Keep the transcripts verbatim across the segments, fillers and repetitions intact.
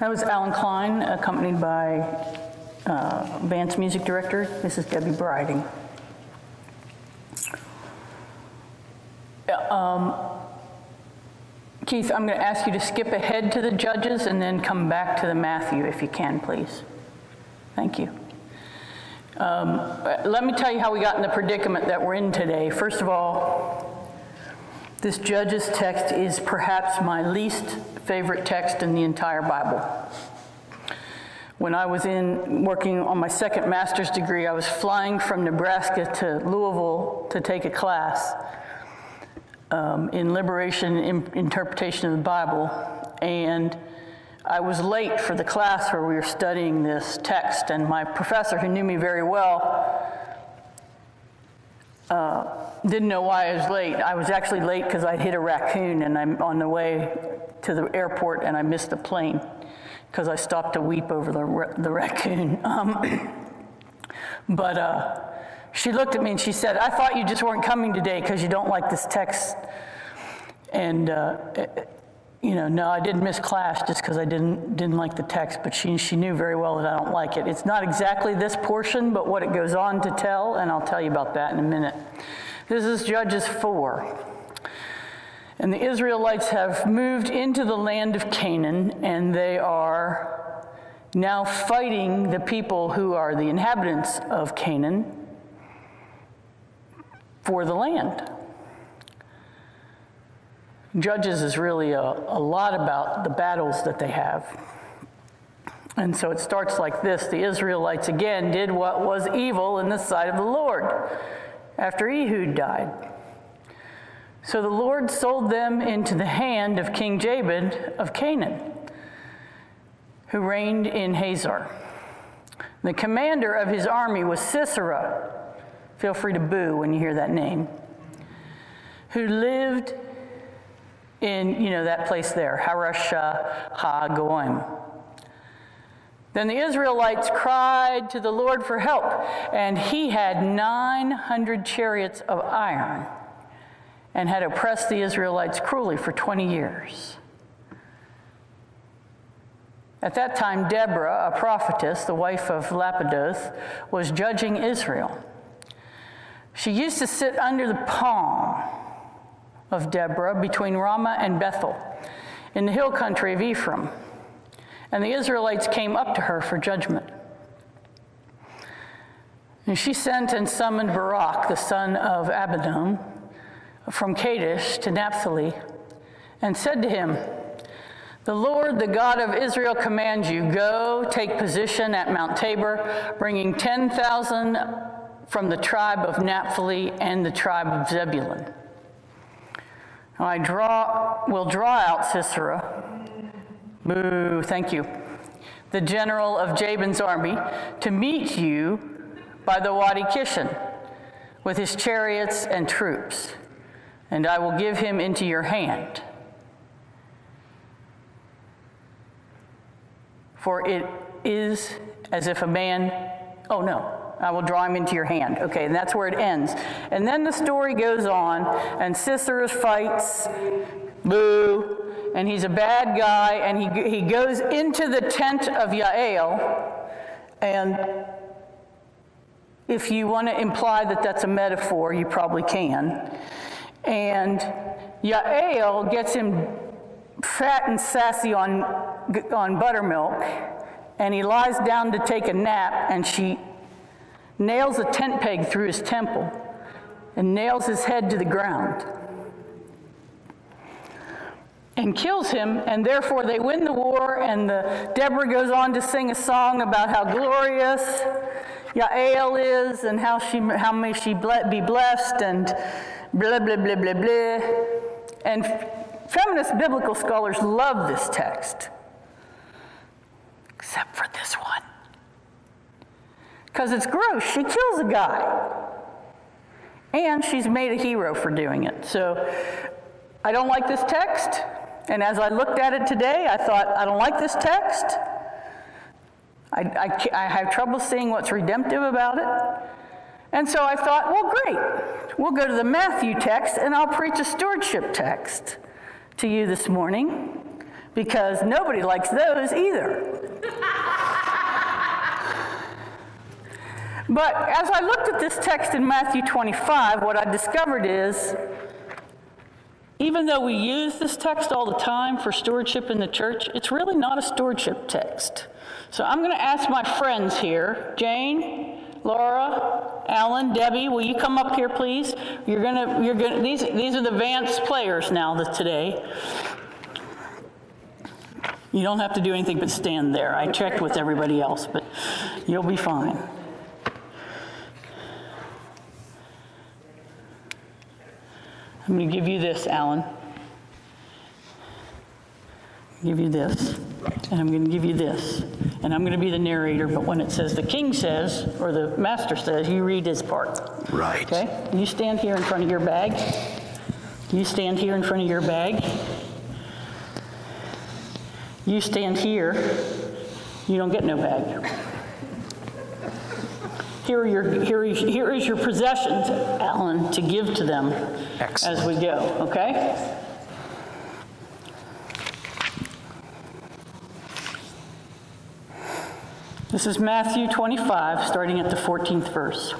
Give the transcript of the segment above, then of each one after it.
That was Alan Klein, accompanied by uh, band's music director, Missus Debbie Briding. Um, Keith, I'm going to ask you to skip ahead to the Judges and then come back to the Matthew if you can, please. Thank you. Um, let me tell you how we got in the predicament that we're in today. First of all, this Judges text is perhaps my least favorite text in the entire Bible. When I was in working on my second master's degree, I was flying from Nebraska to Louisville to take a class um, in liberation in, interpretation of the Bible, and I was late for the class where we were studying this text, and my professor, who knew me very well, uh, didn't know why I was late. I was actually late because I'd hit a raccoon, and I'm on the way to the airport, and I missed the plane because I stopped to weep over the, the raccoon. Um, but uh, she looked at me and she said, "I thought you just weren't coming today because you don't like this text." And uh, it, you know, no, I didn't miss class just because I didn't didn't like the text. But she she knew very well that I don't like it. It's not exactly this portion, but what it goes on to tell, and I'll tell you about that in a minute. This is Judges four. And the Israelites have moved into the land of Canaan, and they are now fighting the people who are the inhabitants of Canaan for the land. Judges is really a, a lot about the battles that they have. And so it starts like this. The Israelites again did what was evil in the sight of the Lord after Ehud died. So the Lord sold them into the hand of King Jabin of Canaan, who reigned in Hazor. The commander of his army was Sisera, feel free to boo when you hear that name, who lived in, you know, that place there, Harasha HaGoim. Then the Israelites cried to the Lord for help, and he had nine hundred chariots of iron and had oppressed the Israelites cruelly for twenty years. At that time, Deborah, a prophetess, the wife of Lapidoth, was judging Israel. She used to sit under the palm of Deborah between Ramah and Bethel in the hill country of Ephraim. And the Israelites came up to her for judgment. And she sent and summoned Barak, the son of Abinoam, from Kadesh to Naphtali, and said to him, "The Lord, the God of Israel, commands you, go take position at Mount Tabor, bringing ten thousand from the tribe of Naphtali and the tribe of Zebulun. Now I draw, will draw out Sisera, Boo, thank you, the general of Jabin's army, to meet you by the Wadi Kishon with his chariots and troops, and I will give him into your hand. For it is as if a man, oh no, I will draw him into your hand." Okay, and that's where it ends. And then the story goes on, and Sisera fights, boo, and he's a bad guy, and he, he goes into the tent of Yael. And if you want to imply that that's a metaphor, you probably can. And Yael gets him fat and sassy on, on buttermilk, and he lies down to take a nap, and she nails a tent peg through his temple and nails his head to the ground and kills him, and therefore they win the war. And the Deborah goes on to sing a song about how glorious Yael is and how she how may she be blessed and blah, blah, blah, blah, blah. And feminist biblical scholars love this text, except for this one, because it's gross. She kills a guy, and she's made a hero for doing it. So I don't like this text, and as I looked at it today, I thought, I don't like this text. I, I, I have trouble seeing what's redemptive about it. And so I thought, well, great. We'll go to the Matthew text, and I'll preach a stewardship text to you this morning, because nobody likes those either. But as I looked at this text in Matthew twenty-five, what I discovered is, even though we use this text all the time for stewardship in the church, it's really not a stewardship text. So I'm going to ask my friends here, Jane, Laura, Alan, Debbie, will you come up here, please? You're going to, you're going to, these, these are the Vance players now today. You don't have to do anything but stand there. I checked with everybody else, but you'll be fine. I'm going to give you this, Alan. Give you this, and I'm going to give you this, and I'm going to be the narrator. But when it says the king says, or the master says, you read his part. Right. Okay. You stand here in front of your bag. You stand here in front of your bag. You stand here. You don't get no bag. Here are your, here is, here is your possessions, Alan, to give to them. Excellent. As we go, okay? This is Matthew twenty-five, starting at the fourteenth verse.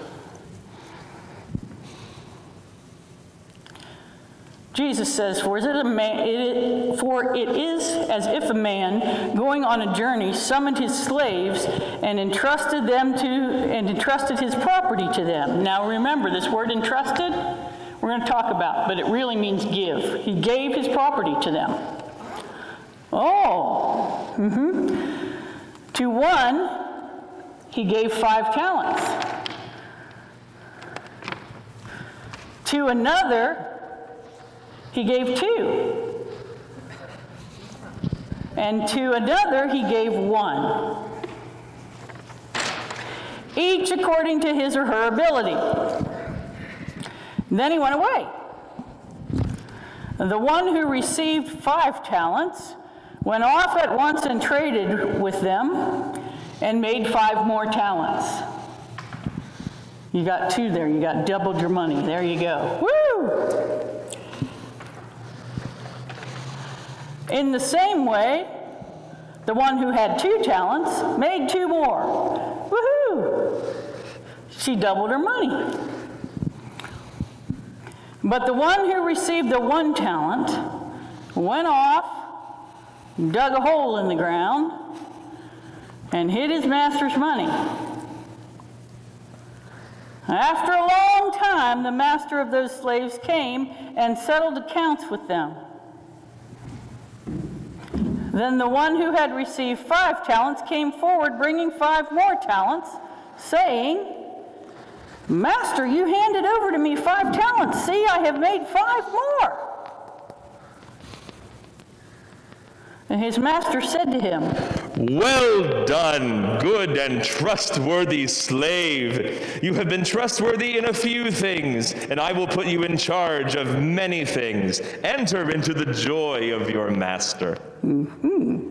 Jesus says, for is it a man, it, for it is as if a man going on a journey summoned his slaves and entrusted them to, and entrusted his property to them. Now remember, this word entrusted, we're going to talk about, but it really means give. He gave his property to them. Oh, mm-hmm. To one, he gave five talents. To another, he gave two, and to another he gave one, each according to his or her ability. And then he went away. And the one who received five talents went off at once and traded with them and made five more talents. You got two there. You got doubled your money. There you go. Woo! In the same way, the one who had two talents made two more. Woohoo! She doubled her money. But the one who received the one talent went off, dug a hole in the ground, and hid his master's money. After a long time, the master of those slaves came and settled accounts with them. Then the one who had received five talents came forward, bringing five more talents, saying, "Master, you handed over to me five talents. See, I have made five more." And his master said to him, "Well done, good and trustworthy slave. You have been trustworthy in a few things, and I will put you in charge of many things. Enter into the joy of your master." Mm-hmm.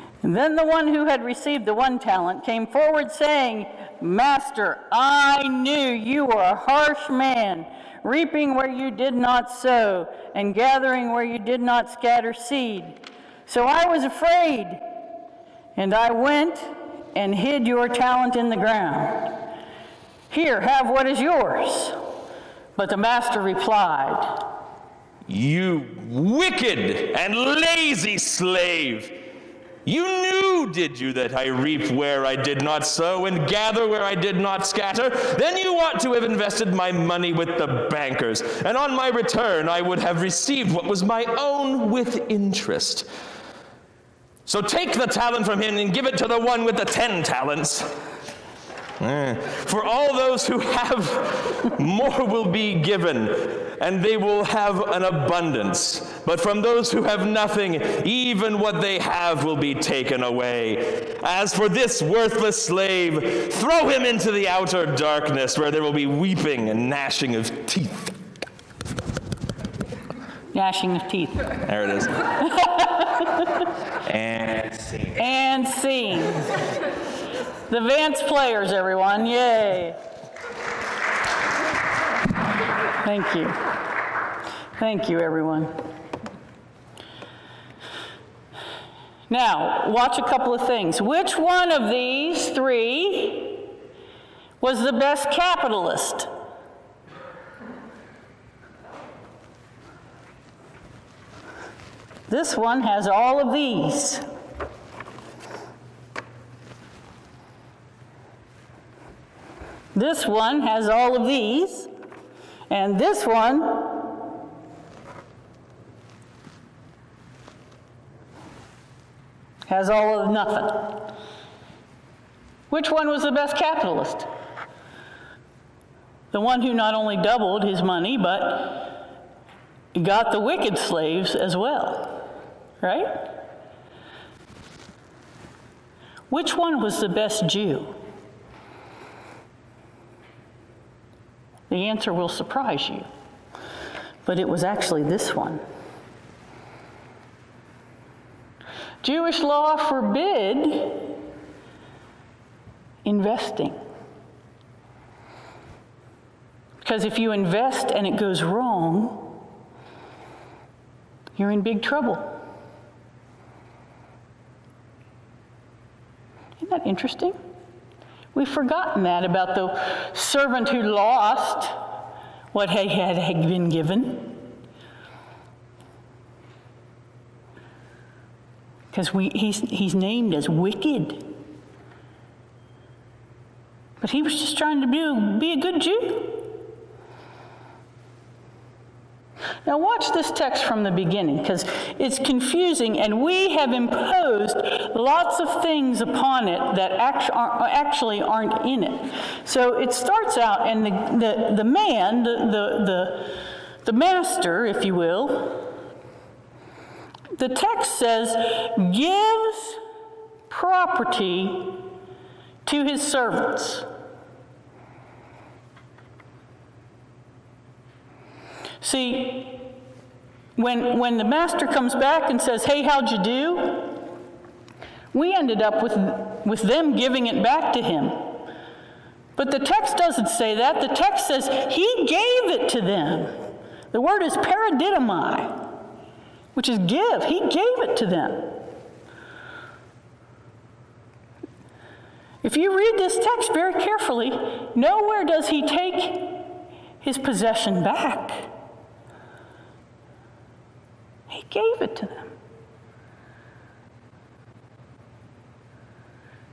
then the one who had received the one talent came forward, saying, "Master, I knew you were a harsh man, reaping where you did not sow, and gathering where you did not scatter seed. So I was afraid, and I went and hid your talent in the ground. Here, have what is yours." But the master replied, "You wicked and lazy slave! You knew, did you, that I reap where I did not sow and gather where I did not scatter? Then you ought to have invested my money with the bankers, and on my return I would have received what was my own with interest. So take the talent from him and give it to the one with the ten talents. For all those who have, more will be given, and they will have an abundance. But from those who have nothing, even what they have will be taken away. As for this worthless slave, throw him into the outer darkness, where there will be weeping and gnashing of teeth." Gnashing of teeth. There it is. And scene. And scene. The Vance Players, everyone. Yay. Thank you. Thank you, everyone. Now, watch a couple of things. Which one of these three was the best capitalist? This one has all of these. This one has all of these, and this one has all of nothing. Which one was the best capitalist? The one who not only doubled his money, but got the wicked slaves as well, right? Which one was the best Jew? The answer will surprise you, but it was actually this one. Jewish law forbid investing, because if you invest and it goes wrong, you're in big trouble. Isn't that interesting? We've forgotten that about the servant who lost what he had been given. Because we, he's, he's named as wicked. But he was just trying to be, be a good Jew. Now watch this text from the beginning, because it's confusing, and we have imposed lots of things upon it that actually aren't in it. So it starts out, and the the, the man, the, the, the, the master, if you will, the text says, gives property to his servants. See, when when the master comes back and says, hey, how'd you do? We ended up with, with them giving it back to him. But the text doesn't say that. The text says he gave it to them. The word is paradidomi, which is give. He gave it to them. If you read this text very carefully, nowhere does he take his possession back. He gave it to them.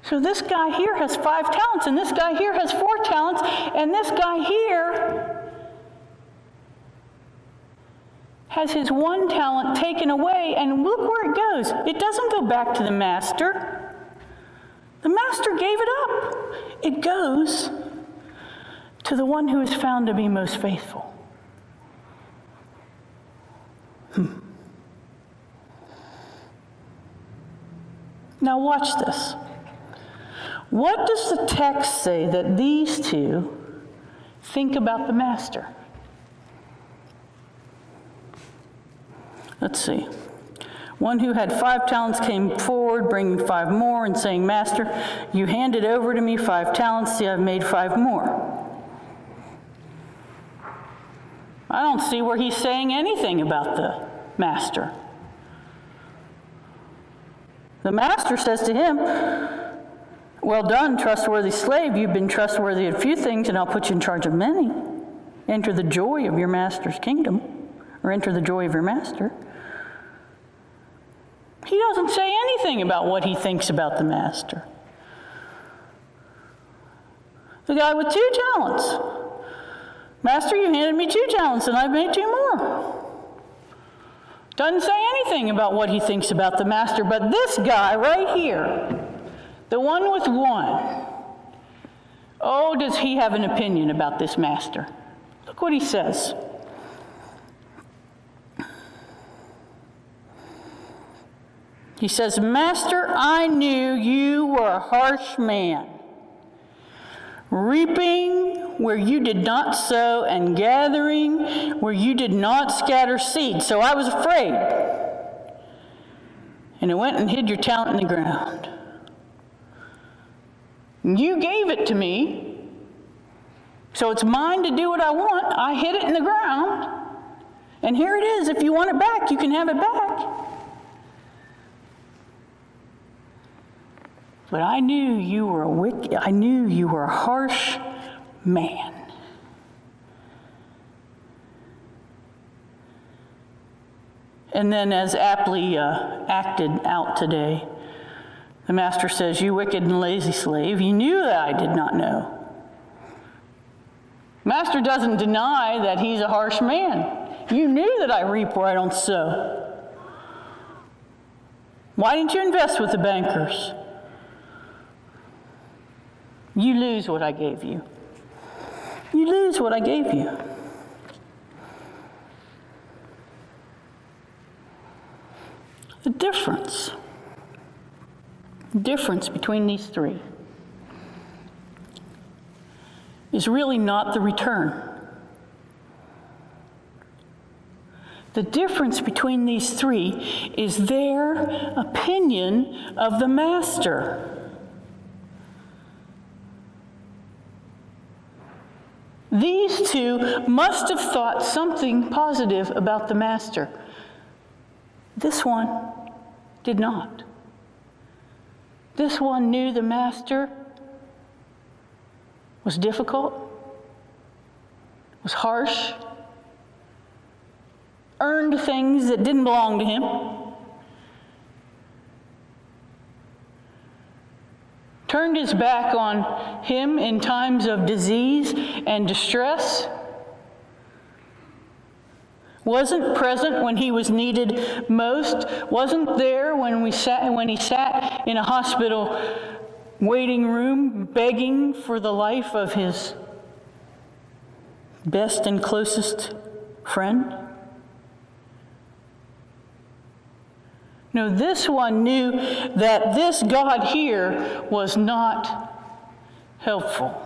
So this guy here has five talents, and this guy here has four talents, and this guy here has his one talent taken away, and look where it goes. It doesn't go back to the master. The master gave it up. It goes to the one who is found to be most faithful. Hmm. Now watch this. What does the text say that these two think about the master? Let's see. One who had five talents came forward, bringing five more, and saying, Master, you handed over to me five talents. See, I've made five more. I don't see where he's saying anything about the master. The master says to him, well done, trustworthy slave. You've been trustworthy at few things, and I'll put you in charge of many. Enter the joy of your master's kingdom, or enter the joy of your master. He doesn't say anything about what he thinks about the master. The guy with two talents. Master, you handed me two talents, and I've made two more. Doesn't say anything about what he thinks about the master, but this guy right here, the one with one, oh, does he have an opinion about this master. Look what he says. He says, Master, I knew you were a harsh man, reaping where you did not sow and gathering where you did not scatter seed. So I was afraid, and I went and hid your talent in the ground. You gave it to me, so it's mine to do what I want. I hid it in the ground, and here it is. If you want it back, you can have it back. But I knew you were a wicked, I knew you were a harsh man. And then, as aptly uh, acted out today, the master says, you wicked and lazy slave, you knew that I did not know. Master doesn't deny that he's a harsh man. You knew that I reap where I don't sow. Why didn't you invest with the bankers? You lose what I gave you. You lose what I gave you. The difference, the difference between these three is really not the return. The difference between these three is their opinion of the master. These two must have thought something positive about the master. This one did not. This one knew the master was difficult, was harsh, earned things that didn't belong to him. Turned his back on him in times of disease and distress. wasn't present when he was needed most, wasn't there when we sat when he sat in a hospital waiting room begging for the life of his best and closest friend. No, this one knew that this God here was not helpful.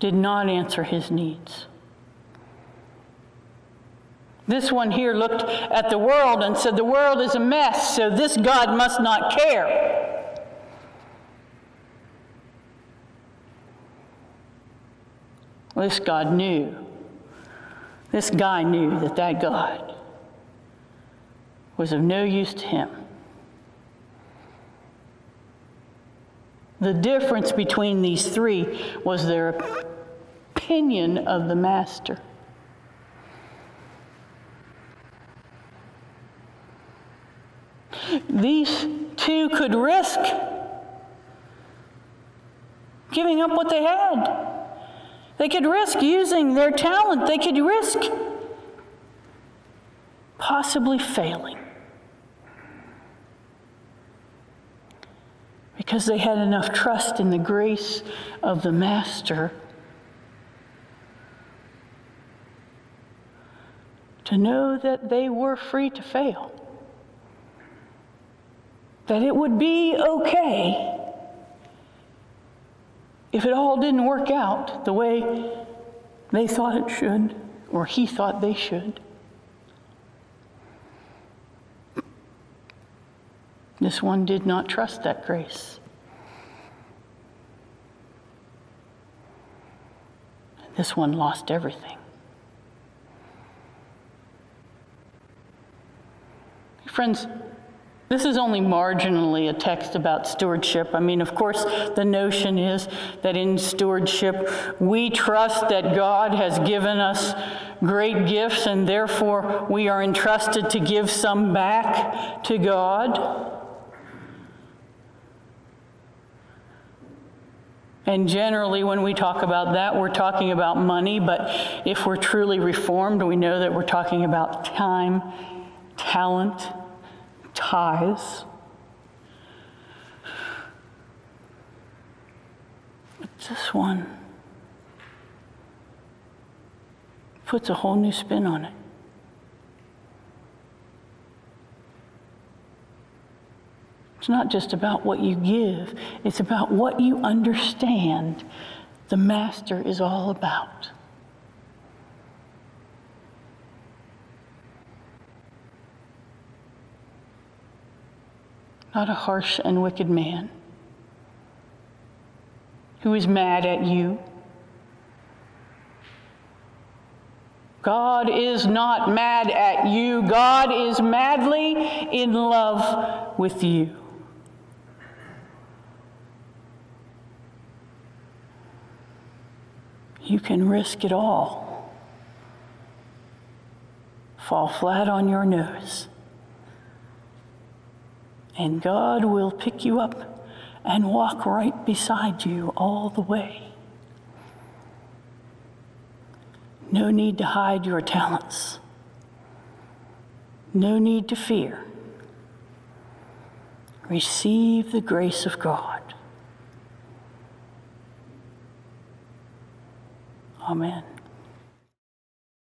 Did not answer his needs. This one here looked at the world and said, the world is a mess, so this God must not care. This God knew. This guy knew that that God was of no use to him. The difference between these three was their opinion of the master. These two could risk giving up what they had. They could risk using their talent. They could risk possibly failing because they had enough trust in the grace of the Master to know that they were free to fail, that it would be okay if it all didn't work out the way they thought it should, or he thought they should. This one did not trust that grace. This one lost everything. Friends, this is only marginally a text about stewardship. I mean, of course, the notion is that in stewardship, we trust that God has given us great gifts, and therefore we are entrusted to give some back to God. And generally, when we talk about that, we're talking about money, but if we're truly reformed, we know that we're talking about time, talent, tithes. But this one puts a whole new spin on it. It's not just about what you give, it's about what you understand the Master is all about. Not a harsh and wicked man who is mad at you. God is not mad at you. God is madly in love with you. You can risk it all. Fall flat on your nose. And God will pick you up and walk right beside you all the way. No need to hide your talents. No need to fear. Receive the grace of God. Amen.